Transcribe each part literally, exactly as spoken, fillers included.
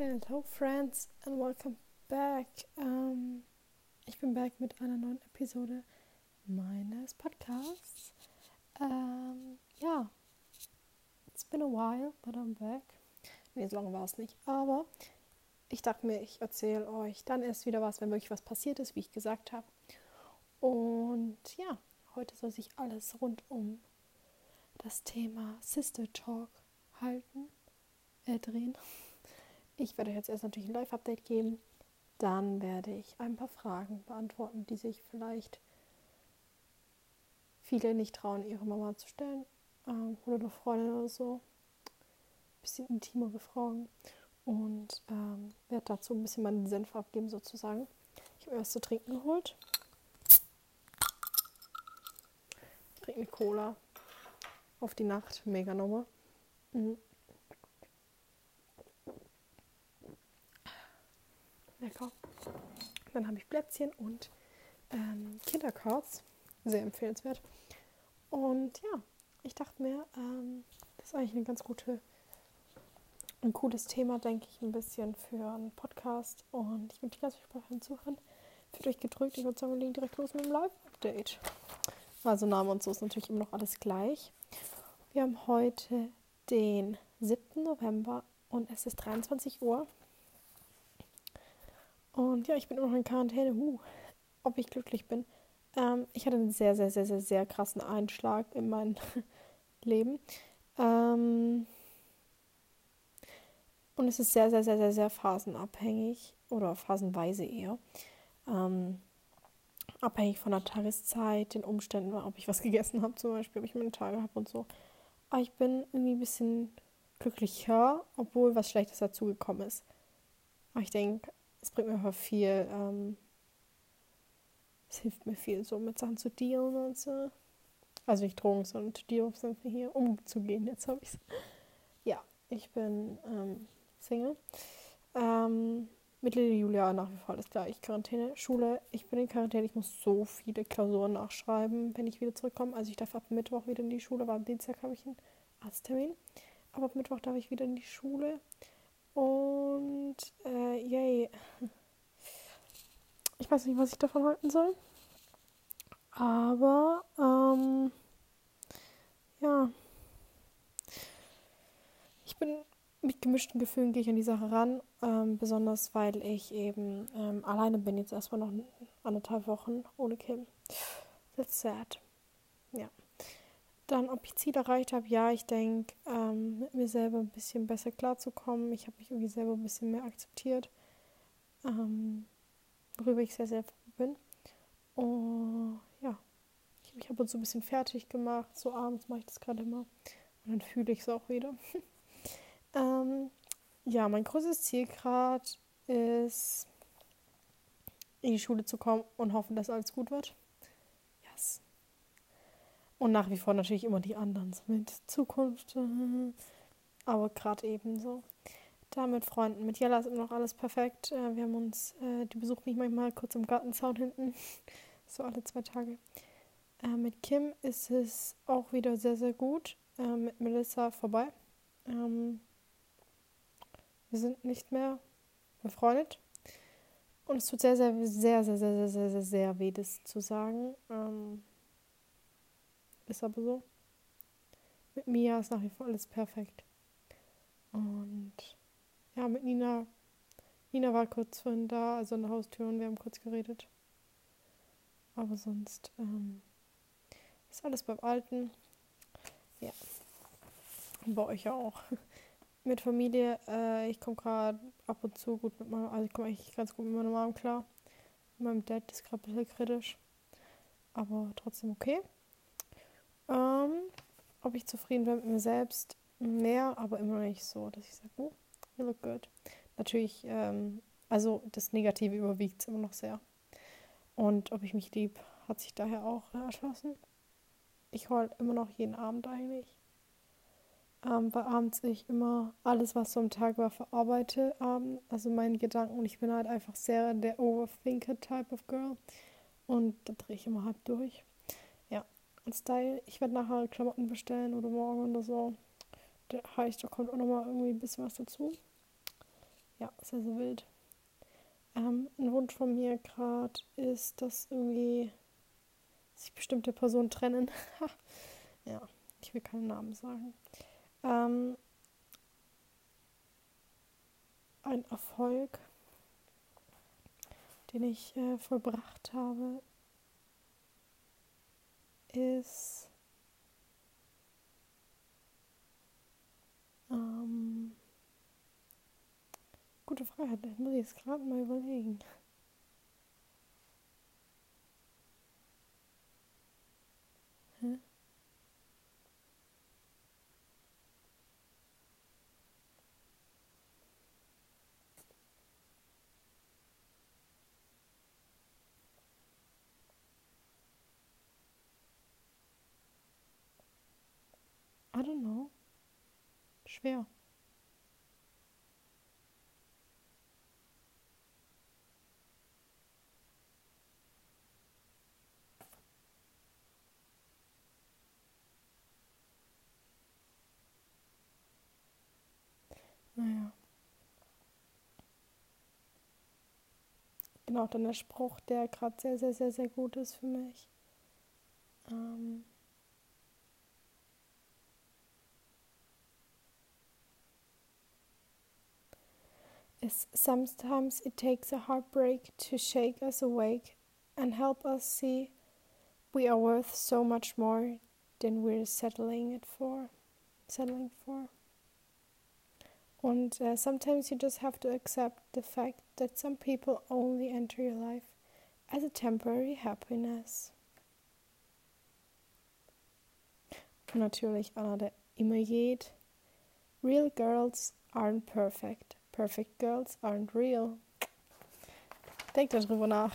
Hello friends and welcome back. Um, ich bin back mit einer neuen Episode meines Podcasts. Um, ja, it's been a while, but I'm back. Nee, so lange war es nicht, aber ich dachte mir, ich erzähle euch dann erst wieder was, wenn wirklich was passiert ist, wie ich gesagt habe. Und ja, heute soll sich alles rund um das Thema Sister Talk halten, äh, drehen. Ich werde euch jetzt erst natürlich ein Live-Update geben. Dann werde ich ein paar Fragen beantworten, die sich vielleicht viele nicht trauen, ihre Mama zu stellen. Ähm, oder eine Freundin oder so. Ein bisschen intimere Fragen. Und ähm, werde dazu ein bisschen meinen Senf abgeben sozusagen. Ich habe mir was zu trinken geholt. Ich trinke eine Cola. Auf die Nacht. Mega Nummer. Mhm. Lecker. Dann habe ich Plätzchen und ähm, Kindercards. Sehr empfehlenswert. Und ja, ich dachte mir, ähm, das ist eigentlich eine ganz gute, ein cooles Thema, denke ich, ein bisschen für einen Podcast. Und ich wünsche ganz viel Spaß beim Zuhören. Fühlt euch gedrückt. Ich würde sagen, wir legen direkt los mit dem Live-Update. Also Name und so ist natürlich immer noch alles gleich. Wir haben heute den siebten November und es ist dreiundzwanzig Uhr. Und ja, ich bin immer noch in Quarantäne. Huh, ob ich glücklich bin. Ähm, ich hatte einen sehr, sehr, sehr, sehr, sehr krassen Einschlag in meinem Leben. Ähm, und es ist sehr, sehr, sehr, sehr, sehr phasenabhängig. Oder phasenweise eher. Ähm, abhängig von der Tageszeit, den Umständen, ob ich was gegessen habe zum Beispiel, ob ich meine Tage habe und so. Aber ich bin irgendwie ein bisschen glücklicher, obwohl was Schlechtes dazugekommen ist. Aber ich denke, es bringt mir aber viel, ähm, es hilft mir viel, so mit Sachen zu dealen und so. Also nicht Drogen, sondern zu dealen, sind wir hier umzugehen. Jetzt habe ich es. Ja, ich bin ähm, Single. Ähm, Mitte Juli nach wie vor alles gleich. Quarantäne, Schule. Ich bin in Quarantäne. Ich muss so viele Klausuren nachschreiben, wenn ich wieder zurückkomme. Also ich darf ab Mittwoch wieder in die Schule, weil am Dienstag habe ich einen Arzttermin. Aber ab Mittwoch darf ich wieder in die Schule. Und, äh, yay. Ich weiß nicht, was ich davon halten soll. Aber, ähm, ja. Ich bin mit gemischten Gefühlen gehe ich an die Sache ran. Ähm, besonders, weil ich eben ähm, alleine bin jetzt erstmal noch anderthalb Wochen ohne Kim. That's sad. Ja. Dann, ob ich Ziele erreicht habe, ja, ich denke, ähm, mit mir selber ein bisschen besser klarzukommen. Ich habe mich irgendwie selber ein bisschen mehr akzeptiert, ähm, worüber ich sehr, sehr froh bin. Und ja, ich habe mich ab und zu ein bisschen fertig gemacht. So abends mache ich das gerade immer. Und dann fühle ich es auch wieder. ähm, ja, mein größtes Ziel gerade ist, in die Schule zu kommen und hoffen, dass alles gut wird. Yes. Und nach wie vor natürlich immer die anderen mit Zukunft. Aber gerade eben so. Da mit Freunden. Mit Jella ist immer noch alles perfekt. Wir haben uns, die besucht mich manchmal kurz im Gartenzaun hinten. So alle zwei Tage. Mit Kim ist es auch wieder sehr, sehr gut. Mit Melissa vorbei. Wir sind nicht mehr befreundet. Und es tut sehr, sehr, sehr, sehr, sehr, sehr, sehr, sehr weh, das zu sagen. Ist aber so. Mit Mia ist nach wie vor alles perfekt. Und ja, mit Nina. Nina war kurz vorhin da, also an der Haustür, und wir haben kurz geredet. Aber sonst ähm, ist alles beim Alten. Ja. Bei euch ja auch. Mit Familie, äh, ich komme gerade ab und zu gut mit meinem, also ich komme eigentlich ganz gut mit meiner Mom klar. Mit meinem Dad ist gerade ein bisschen kritisch. Aber trotzdem okay. Ähm, ob ich zufrieden bin mit mir selbst, mehr, aber immer noch nicht so, dass ich sage, oh, you look good. Natürlich, ähm, also das Negative überwiegt immer noch sehr. Und ob ich mich lieb, hat sich daher auch erschlossen. Ich heule immer noch jeden Abend eigentlich. Ähm, weil abends ich immer alles, was so am Tag war, verarbeite, ähm, also meine Gedanken. Und ich bin halt einfach sehr der Overthinker-Type of Girl. Und da drehe ich immer halb durch. Style. Ich werde nachher Klamotten bestellen oder morgen oder so. Der heißt, da kommt auch nochmal irgendwie ein bisschen was dazu. Ja. Ist ja so wild. Ähm, ein Wunsch von mir gerade ist, dass irgendwie sich bestimmte Personen trennen. Ja, ich will keinen Namen sagen. Ähm, ein Erfolg, den ich äh, vollbracht habe, ist ähm, gute Frage, das muss ich jetzt gerade mal überlegen. Hä? I don't know. Schwer. Naja. Genau, dann der Spruch, der gerade sehr, sehr, sehr, sehr gut ist für mich. Ähm. Is sometimes it takes a heartbreak to shake us awake and help us see we are worth so much more than we're settling it for. Settling for. Und uh, sometimes you just have to accept the fact that some people only enter your life as a temporary happiness. Und natürlich einer, der immer geht. Real girls aren't perfect. Perfect girls aren't real. Denkt darüber nach.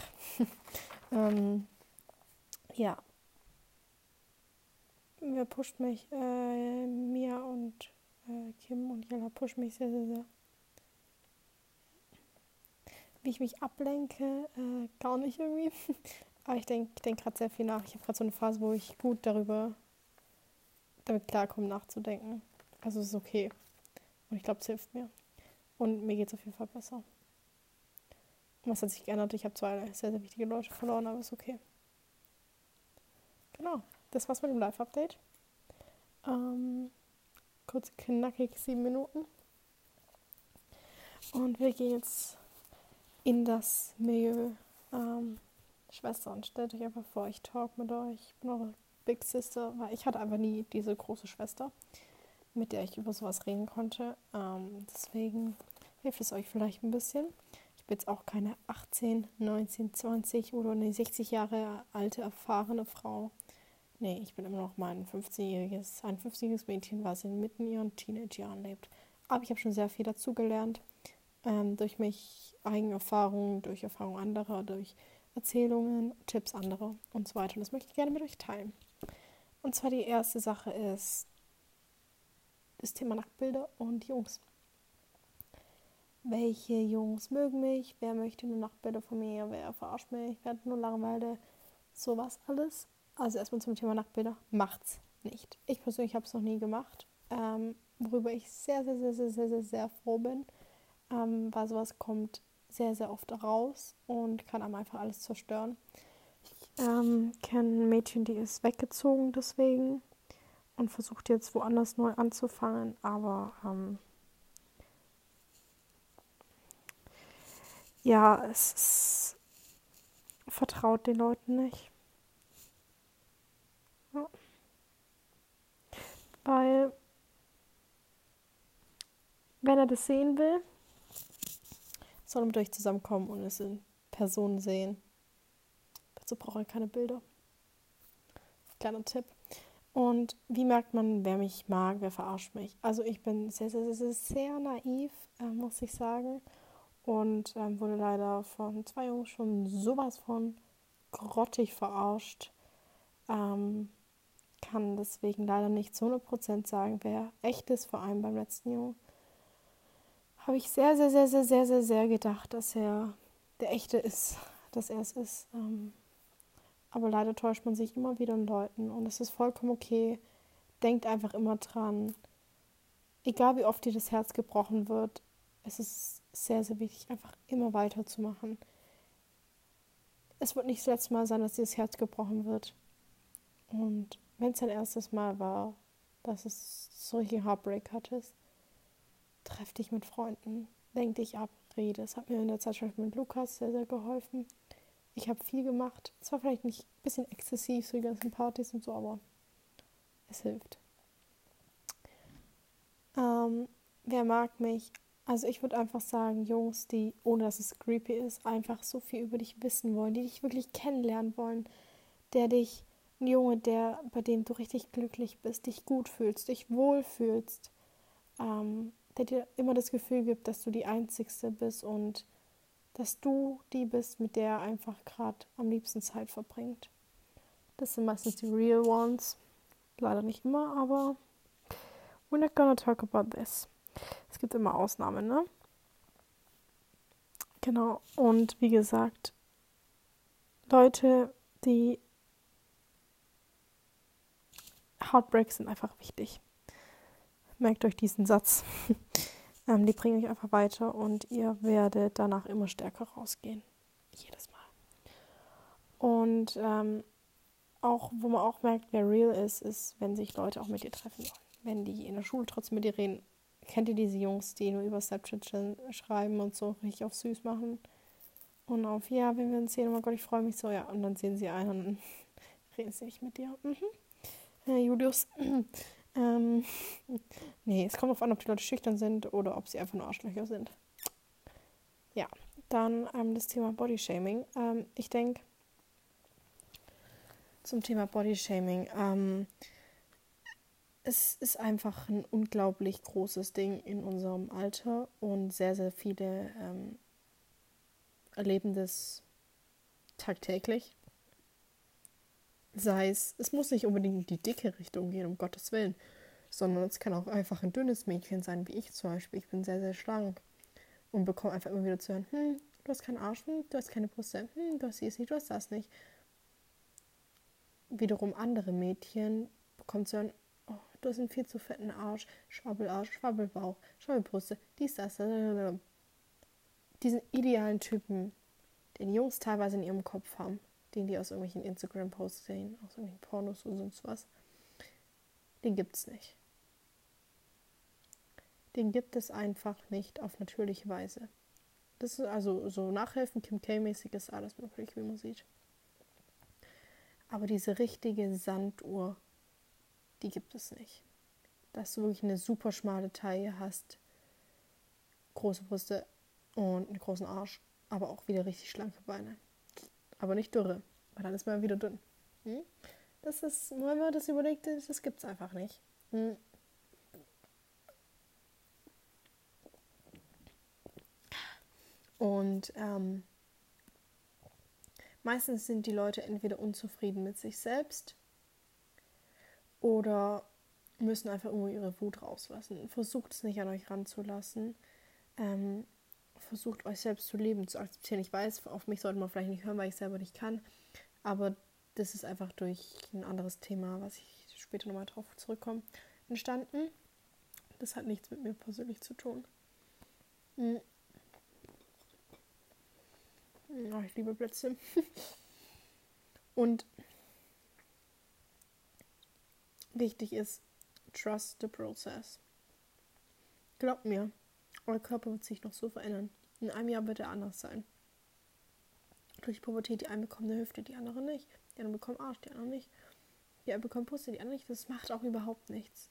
ähm, ja. Wer pusht mich? Äh, Mia und äh, Kim und Jella pushen mich sehr, sehr, sehr. Wie ich mich ablenke, äh, gar nicht irgendwie. Aber ich denke ich denk gerade sehr viel nach. Ich habe gerade so eine Phase, wo ich gut darüber, damit klarkomme, nachzudenken. Also es ist okay. Und ich glaube, es hilft mir. Und mir geht es auf jeden Fall besser. Was hat sich geändert? Ich habe zwei sehr, sehr wichtige Leute verloren, aber ist okay. Genau, das war's mit dem Live-Update. Ähm, kurz knackig sieben Minuten. Und wir gehen jetzt in das Milieu. Ähm, Schwestern, stellt euch einfach vor, ich talk mit euch. Ich bin eure Big Sister, weil ich hatte einfach nie diese große Schwester, mit der ich über sowas reden konnte. Ähm, deswegen hilft es euch vielleicht ein bisschen. Ich bin jetzt auch keine achtzehn, neunzehn, zwanzig oder eine sechzig Jahre alte, erfahrene Frau. Nee, ich bin immer noch mein fünfzehnjähriges, ein fünfzehnjähriges Mädchen, was inmitten ihren Teenage-Jahren lebt. Aber ich habe schon sehr viel dazugelernt. Ähm, durch mich, eigene Erfahrungen, durch Erfahrungen anderer, durch Erzählungen, Tipps anderer und so weiter. Und das möchte ich gerne mit euch teilen. Und zwar die erste Sache ist das Thema Nacktbilder und Jungs. Welche Jungs mögen mich? Wer möchte nur Nacktbilder von mir? Wer verarscht mich? Wer hat nur Langeweile? Sowas alles. Also erstmal zum Thema Nacktbilder. Macht's nicht. Ich persönlich habe es noch nie gemacht. Ähm, worüber ich sehr, sehr, sehr, sehr, sehr, sehr, sehr froh bin. Ähm, weil sowas kommt sehr, sehr oft raus und kann einem einfach alles zerstören. Ich ähm, kenne ein Mädchen, die ist weggezogen deswegen. Und versucht jetzt woanders neu anzufangen, aber ähm, ja, es ist, vertraut den Leuten nicht. Ja. Weil, wenn er das sehen will, soll er mit euch zusammenkommen und es in Person sehen. Dazu braucht er keine Bilder. Kleiner Tipp. Und wie merkt man, wer mich mag, wer verarscht mich? Also ich bin sehr, sehr, sehr, sehr naiv, äh, muss ich sagen. Und ähm, wurde leider von zwei Jungs schon sowas von grottig verarscht. Ähm, kann deswegen leider nicht zu hundert Prozent sagen, wer echt ist. Vor allem beim letzten Jungen habe ich sehr, sehr, sehr, sehr, sehr, sehr, sehr gedacht, dass er der Echte ist, dass er es ist. Ähm, Aber leider täuscht man sich immer wieder in Leuten und es ist vollkommen okay. Denkt einfach immer dran. Egal wie oft dir das Herz gebrochen wird, es ist sehr, sehr wichtig, einfach immer weiterzumachen. Es wird nicht das letzte Mal sein, dass dir das Herz gebrochen wird. Und wenn es dein erstes Mal war, dass es so richtig Heartbreak hattest, treff dich mit Freunden, lenk dich ab, rede. Es hat mir in der Zeit schon mit Lukas sehr, sehr geholfen. Ich habe viel gemacht. Es war vielleicht nicht ein bisschen exzessiv, so die ganzen Partys und so, aber es hilft. Ähm, wer mag mich? Also ich würde einfach sagen, Jungs, die, ohne dass es creepy ist, einfach so viel über dich wissen wollen, die dich wirklich kennenlernen wollen, der dich, ein Junge, der, bei dem du richtig glücklich bist, dich gut fühlst, dich wohlfühlst, ähm, der dir immer das Gefühl gibt, dass du die Einzigste bist und dass du die bist, mit der er einfach gerade am liebsten Zeit verbringt. Das sind meistens die real ones. Leider nicht immer, aber we're not gonna talk about this. Es gibt immer Ausnahmen, ne? Genau, und wie gesagt, Leute, die Heartbreaks sind einfach wichtig. Merkt euch diesen Satz. Ähm, die bringen euch einfach weiter und ihr werdet danach immer stärker rausgehen. Jedes Mal. Und ähm, auch, wo man auch merkt, wer real ist, ist, wenn sich Leute auch mit dir treffen wollen. Wenn die in der Schule trotzdem mit dir reden. Kennt ihr diese Jungs, die nur über Snapchat schreiben und so richtig auf süß machen? Und auf, ja, wenn wir uns sehen, oh mein Gott, ich freue mich so, ja. Und dann sehen sie einen und reden sie nicht mit dir. Mhm. Herr Julius, ähm, nee, es kommt darauf an, ob die Leute schüchtern sind oder ob sie einfach nur Arschlöcher sind. Ja, dann ähm, das Thema Bodyshaming. Ähm, ich denke, zum Thema Bodyshaming, ähm, es ist einfach ein unglaublich großes Ding in unserem Alter und sehr, sehr viele ähm, erleben das tagtäglich. Sei es, es muss nicht unbedingt in die dicke Richtung gehen, um Gottes Willen, sondern es kann auch einfach ein dünnes Mädchen sein, wie ich zum Beispiel. Ich bin sehr, sehr schlank und bekomme einfach immer wieder zu hören, hm, du hast keinen Arsch, hm, du hast keine Brüste, hm, du hast dies nicht, du hast das nicht. Wiederum andere Mädchen bekommen zu hören, oh, du hast einen viel zu fetten Arsch, Schwabbelarsch, Schwabbelbauch, Schwabbelbrüste, dies, das, blablabla. Diesen idealen Typen, den Jungs teilweise in ihrem Kopf haben, den die aus irgendwelchen Instagram-Posts sehen, aus irgendwelchen Pornos und sonst was, den gibt's nicht. Den gibt es einfach nicht auf natürliche Weise. Das ist also so Nachhelfen, Kim K-mäßig ist alles möglich, wie man sieht. Aber diese richtige Sanduhr, die gibt es nicht. Dass du wirklich eine super schmale Taille hast, große Brüste und einen großen Arsch, aber auch wieder richtig schlanke Beine. Aber nicht dürre, weil dann ist man wieder dünn. Hm? Das ist, wenn man das überlegt, das gibt es einfach nicht. Hm. Und ähm, meistens sind die Leute entweder unzufrieden mit sich selbst oder müssen einfach irgendwo ihre Wut rauslassen. Versucht es nicht an euch ranzulassen. Ähm, Versucht, euch selbst zu leben, zu akzeptieren. Ich weiß, auf mich sollte man vielleicht nicht hören, weil ich selber nicht kann. Aber das ist einfach durch ein anderes Thema, was ich später nochmal drauf zurückkomme, entstanden. Das hat nichts mit mir persönlich zu tun. Hm. Oh, ich liebe Plätzchen. Und wichtig ist, trust the process. Glaubt mir. Euer Körper wird sich noch so verändern. In einem Jahr wird er anders sein. Durch die Pubertät, die einen bekommen eine Hüfte, die anderen nicht. Die anderen bekommen Arsch, die anderen nicht. Die einen bekommen Brüste, die anderen nicht. Das macht auch überhaupt nichts.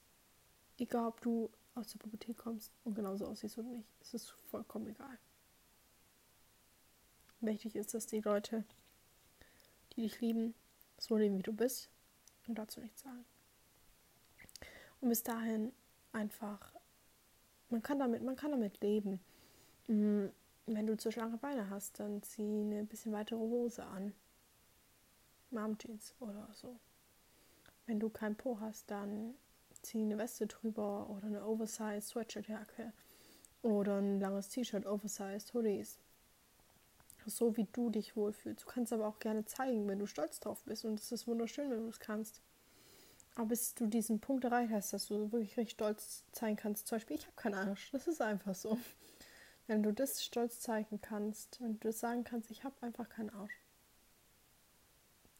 Egal, ob du aus der Pubertät kommst und genauso aussiehst oder nicht. Es ist vollkommen egal. Wichtig ist, dass die Leute, die dich lieben, so leben, wie du bist. Und dazu nichts sagen. Und bis dahin einfach... Man kann damit, man kann damit leben. Wenn du zu schlanke Beine hast, dann zieh eine bisschen weitere Hose an. Mom-Jeans oder so. Wenn du kein Po hast, dann zieh eine Weste drüber oder eine Oversize-Sweatshirt-Jacke oder ein langes T-Shirt, Oversize-Hoodies. So wie du dich wohlfühlst. Du kannst aber auch gerne zeigen, wenn du stolz drauf bist. Und es ist wunderschön, wenn du es kannst. Aber bis du diesen Punkt erreicht hast, dass du wirklich richtig stolz sein kannst, zum Beispiel, ich habe keinen Arsch, das ist einfach so. Wenn du das stolz zeigen kannst, wenn du sagen kannst, ich habe einfach keinen Arsch,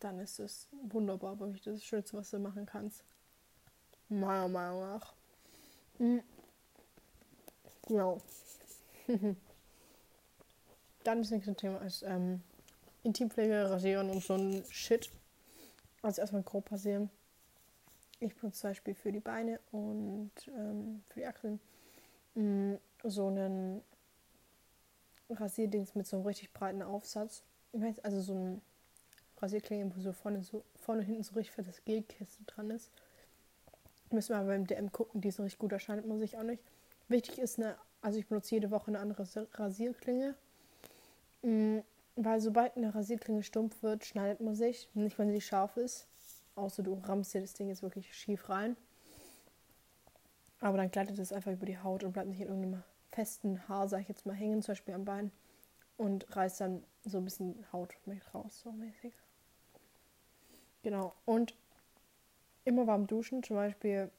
dann ist es wunderbar, wirklich das Schönste, was du machen kannst. Meiner Meinung nach. Mhm. Genau. Dann das nächste Thema ist ähm, Intimpflege, Rasieren und so ein Shit. Also erstmal grob passieren. Ich benutze zum Beispiel für die Beine und ähm, für die Achseln mh, so einen Rasierdings mit so einem richtig breiten Aufsatz. Also so ein Rasierklinge, wo so vorne, so vorne und hinten so richtig fettes Gelkissen dran ist. Müssen wir aber beim D M gucken, die ist richtig gut, da schneidet man sich auch nicht. Wichtig ist, eine, also ich benutze jede Woche eine andere Rasierklinge. Mh, weil sobald eine Rasierklinge stumpf wird, schneidet man sich, nicht wenn sie scharf ist. Außer du rammst dir das Ding jetzt wirklich schief rein. Aber dann gleitet es einfach über die Haut und bleibt nicht in irgendeinem festen Haar, sag ich jetzt mal, hängen, zum Beispiel am Bein. Und reißt dann so ein bisschen Haut mit raus, so mäßig. Genau. Und immer warm duschen, zum Beispiel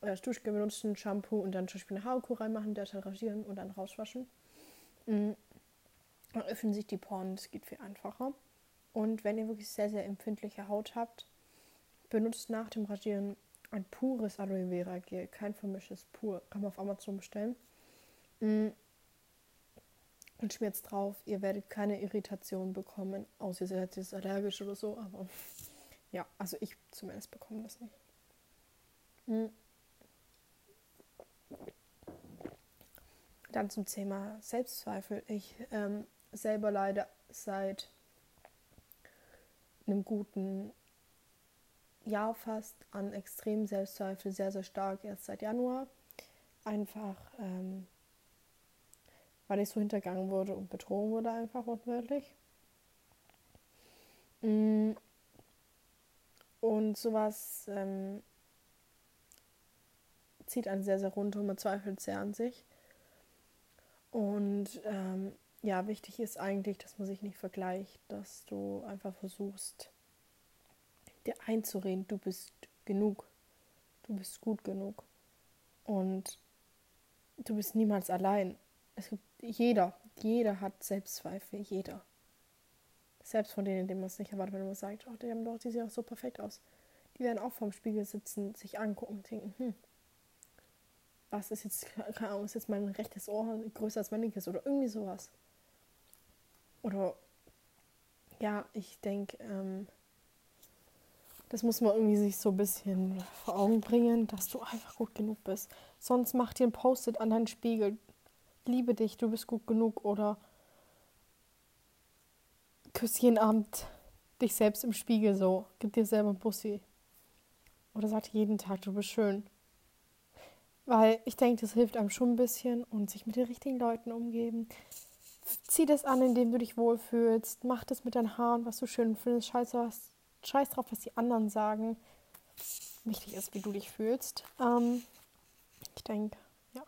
das Duschgel benutzen, Shampoo und dann zum Beispiel eine Haarkur reinmachen, derzeit rasieren und dann rauswaschen. Mhm. Dann öffnen sich die Poren, das geht viel einfacher. Und wenn ihr wirklich sehr, sehr empfindliche Haut habt, benutzt nach dem Rasieren ein pures Aloe Vera Gel, kein vermischtes, pur. Kann man auf Amazon bestellen. Und schmiert es drauf. Ihr werdet keine Irritation bekommen, außer ihr seid jetzt allergisch oder so. Aber ja, also ich zumindest bekomme das nicht. Dann zum Thema Selbstzweifel. Ich ähm, selber leide seit einem guten Jahr fast an extremen Selbstzweifel, sehr, sehr stark, erst seit Januar. Einfach, ähm, weil ich so hintergangen wurde und betrogen wurde, einfach wortwörtlich. Und sowas ähm, zieht einen sehr, sehr runter und man zweifelt sehr an sich. Und ähm, ja, wichtig ist eigentlich, dass man sich nicht vergleicht, dass du einfach versuchst, dir einzureden, du bist genug, du bist gut genug und du bist niemals allein. Es gibt jeder, jeder hat Selbstzweifel, jeder. Selbst von denen, denen man es nicht erwartet, wenn man sagt, oh, die haben doch, die sehen doch so perfekt aus. Die werden auch vorm Spiegel sitzen, sich angucken und denken, hm, was ist jetzt, keine Ahnung, ist jetzt mein rechtes Ohr größer als mein linkes oder irgendwie sowas. Oder ja, ich denke, ähm, das muss man irgendwie sich so ein bisschen vor Augen bringen, dass du einfach gut genug bist. Sonst mach dir ein Post-it an deinen Spiegel. Liebe dich, du bist gut genug. Oder küss jeden Abend dich selbst im Spiegel so. Gib dir selber ein Bussi. Oder sag jeden Tag, du bist schön. Weil ich denke, das hilft einem schon ein bisschen. Und sich mit den richtigen Leuten umgeben. Zieh das an, indem du dich wohlfühlst. Mach das mit deinen Haaren, was du schön findest. Scheiße, was... Scheiß drauf, was die anderen sagen. Wichtig ist, wie du dich fühlst. Ähm, ich denke, ja.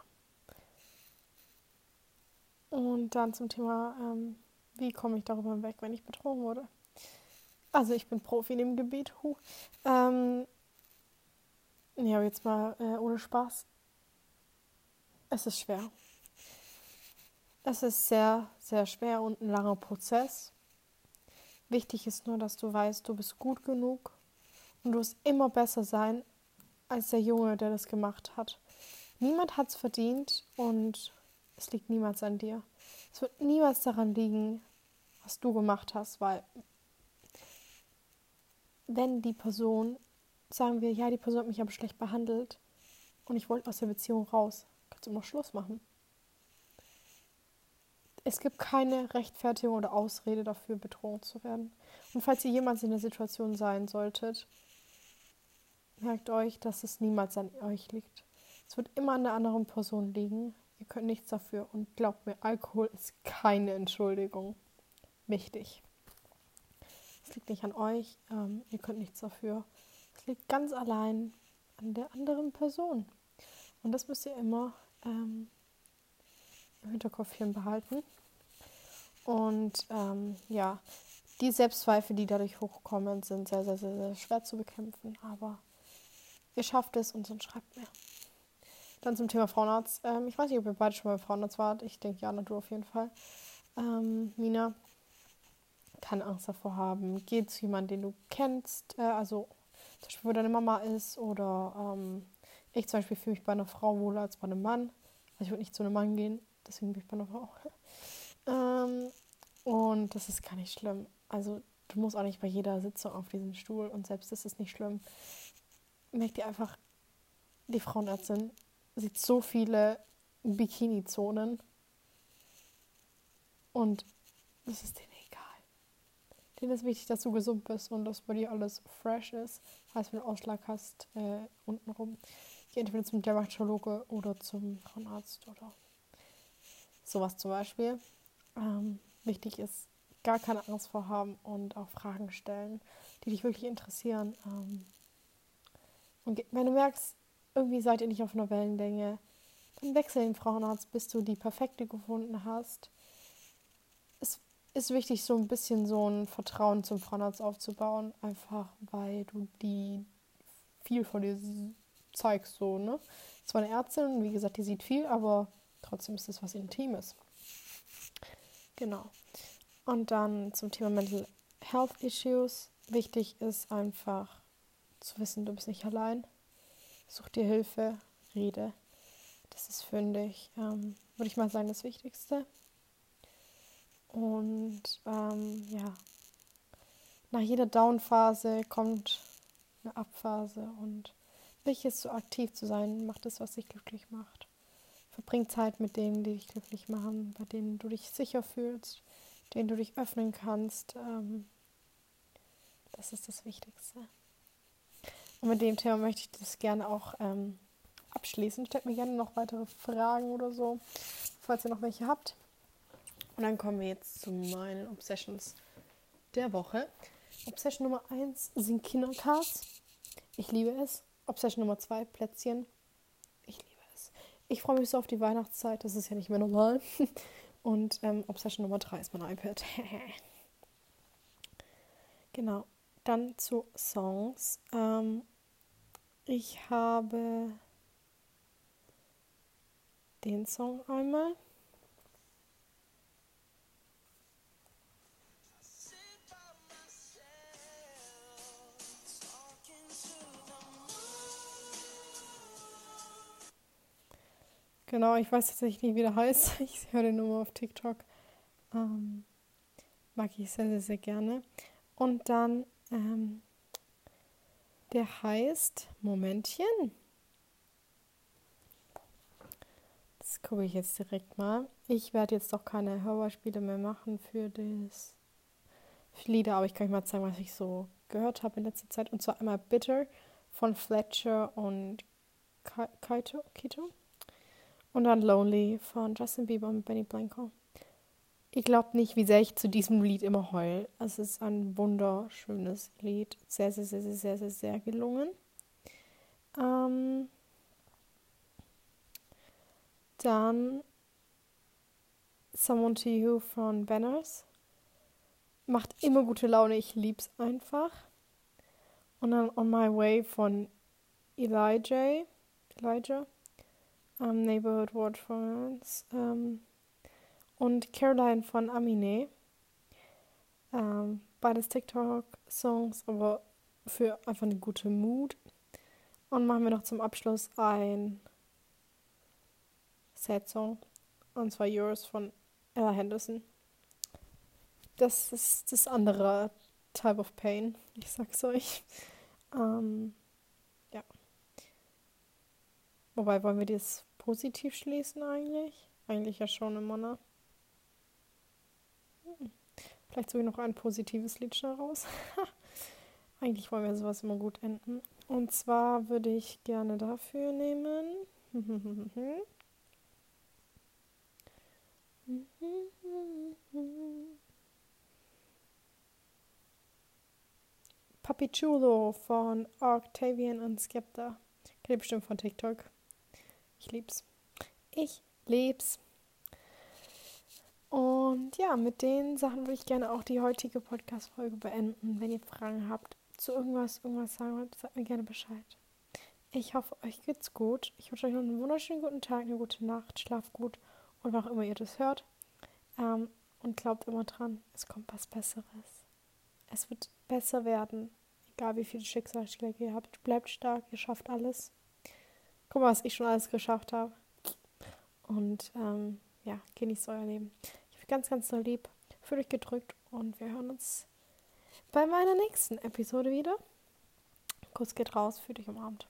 Und dann zum Thema, ähm, wie komme ich darüber hinweg, wenn ich betrogen wurde? Also ich bin Profi in dem Gebiet. Huh. Ähm, ja, aber jetzt mal äh, ohne Spaß. Es ist schwer. Es ist sehr, sehr schwer und ein langer Prozess. Wichtig ist nur, dass du weißt, du bist gut genug und du wirst immer besser sein als der Junge, der das gemacht hat. Niemand hat es verdient und es liegt niemals an dir. Es wird niemals daran liegen, was du gemacht hast, weil wenn die Person, sagen wir, ja, die Person hat mich aber schlecht behandelt und ich wollte aus der Beziehung raus, kannst du immer Schluss machen. Es gibt keine Rechtfertigung oder Ausrede dafür, bedroht zu werden. Und falls ihr jemals in der Situation sein solltet, merkt euch, dass es niemals an euch liegt. Es wird immer an der anderen Person liegen. Ihr könnt nichts dafür. Und glaubt mir, Alkohol ist keine Entschuldigung. Wichtig. Es liegt nicht an euch. Ähm, ihr könnt nichts dafür. Es liegt ganz allein an der anderen Person. Und das müsst ihr immer... Ähm, im Hinterkopfchen behalten. Und ähm, ja, die Selbstzweifel, die dadurch hochkommen, sind sehr, sehr, sehr, sehr schwer zu bekämpfen. Aber ihr schafft es und sonst schreibt mir. Dann zum Thema Frauenarzt. Ähm, ich weiß nicht, ob ihr beide schon mal Frauenarzt wart. Ich denke, Jana, du auf jeden Fall. Ähm, Nina kann Angst davor haben. Geh zu jemandem, den du kennst. Äh, also zum Beispiel, wo deine Mama ist. Oder ähm, ich zum Beispiel fühle mich bei einer Frau wohler als bei einem Mann. Also ich würde nicht zu einem Mann gehen. Deswegen bin ich bei einer Frau. ähm, und das ist gar nicht schlimm. Also du musst auch nicht bei jeder Sitzung auf diesen Stuhl. Und selbst das ist nicht schlimm. Merk dir einfach, die Frauenärztin sieht so viele Bikini-Zonen und das ist denen egal. Denen ist wichtig, dass du gesund bist und dass bei dir alles fresh ist. Das heißt, wenn du Ausschlag hast, äh, untenrum, geh entweder zum Dermatologe oder zum Frauenarzt oder sowas zum Beispiel. Ähm, wichtig ist, gar keine Angst vor haben und auch Fragen stellen, die dich wirklich interessieren. Ähm, und wenn du merkst, irgendwie seid ihr nicht auf einer Wellenlänge, dann wechsel den Frauenarzt, bis du die perfekte gefunden hast. Es ist wichtig, so ein bisschen so ein Vertrauen zum Frauenarzt aufzubauen, einfach weil du die viel von dir zeigst, so, ne? Es war eine Ärztin, wie gesagt, die sieht viel, aber trotzdem ist es was Intimes. Genau. Und dann zum Thema Mental Health Issues. Wichtig ist einfach zu wissen, du bist nicht allein. Such dir Hilfe, rede. Das ist, finde ich, ähm, würde ich mal sagen, das Wichtigste. Und ähm, ja, nach jeder Down-Phase kommt eine Up-Phase. Und wichtig ist, so aktiv zu sein. Mach das, was dich glücklich macht. Verbring Zeit mit denen, die dich glücklich machen, bei denen du dich sicher fühlst, denen du dich öffnen kannst. Ähm, das ist das Wichtigste. Und mit dem Thema möchte ich das gerne auch ähm, abschließen. Stellt mir gerne noch weitere Fragen oder so, falls ihr noch welche habt. Und dann kommen wir jetzt zu meinen Obsessions der Woche. Obsession Nummer eins sind Kindercards. Ich liebe es. Obsession Nummer zwei, Plätzchen. Ich liebe es. Ich freue mich so auf die Weihnachtszeit. Das ist ja nicht mehr normal. Und ähm, Obsession Nummer drei ist mein iPad. Genau. Dann zu Songs. Ähm, Ich habe den Song einmal. Genau, ich weiß tatsächlich nicht, wie der heißt. Ich höre den nur mal auf TikTok. Ähm, mag ich sehr, sehr, sehr gerne. Und dann ähm, der heißt, Momentchen, das gucke ich jetzt direkt mal. Ich werde jetzt doch keine Hörbeispiele mehr machen für das Lieder, aber ich kann euch mal zeigen, was ich so gehört habe in letzter Zeit. Und zwar einmal Bitter von Fletcher und Kaito, Kaito. Und dann Lonely von Justin Bieber und Benny Blanco. Ich glaube nicht, wie sehr ich zu diesem Lied immer heul. Es ist ein wunderschönes Lied. Sehr, sehr, sehr, sehr, sehr, sehr, sehr gelungen. Ähm Dann Someone to You von Banners. Macht immer gute Laune. Ich lieb's einfach. Und dann On My Way von Elijah. Elijah. Um, Neighborhood Watch von uns. Ähm Und Caroline von Aminé. Ähm, beides TikTok-Songs, aber für einfach eine gute Mood. Und machen wir noch zum Abschluss ein Sad-Song. Und zwar Yours von Ella Henderson. Das ist das andere Type of Pain. Ich sag's euch. Ähm, ja. Wobei, wollen wir das positiv schließen eigentlich? Eigentlich ja schon immer, ne? Vielleicht suche ich noch ein positives Lied schnell raus. Eigentlich wollen wir sowas immer gut enden. Und zwar würde ich gerne dafür nehmen. Papi Chulo von Octavian und Skepta. Kennt ihr bestimmt von TikTok. Ich lieb's. Ich lieb's. Und ja, mit den Sachen würde ich gerne auch die heutige Podcast-Folge beenden. Wenn ihr Fragen habt zu irgendwas, irgendwas sagen wollt, sagt mir gerne Bescheid. Ich hoffe, euch geht's gut. Ich wünsche euch noch einen wunderschönen guten Tag, eine gute Nacht, schlaft gut und wann auch immer ihr das hört. Ähm, und glaubt immer dran, es kommt was Besseres. Es wird besser werden, egal wie viele Schicksalsschläge ihr habt. Bleibt stark, ihr schafft alles. Guck mal, was ich schon alles geschafft habe. Und ähm, ja, genießt euer Leben. Ich bin ganz, ganz doll lieb. Fühlt euch gedrückt und wir hören uns bei meiner nächsten Episode wieder. Kuss geht raus, fühlt euch umarmt.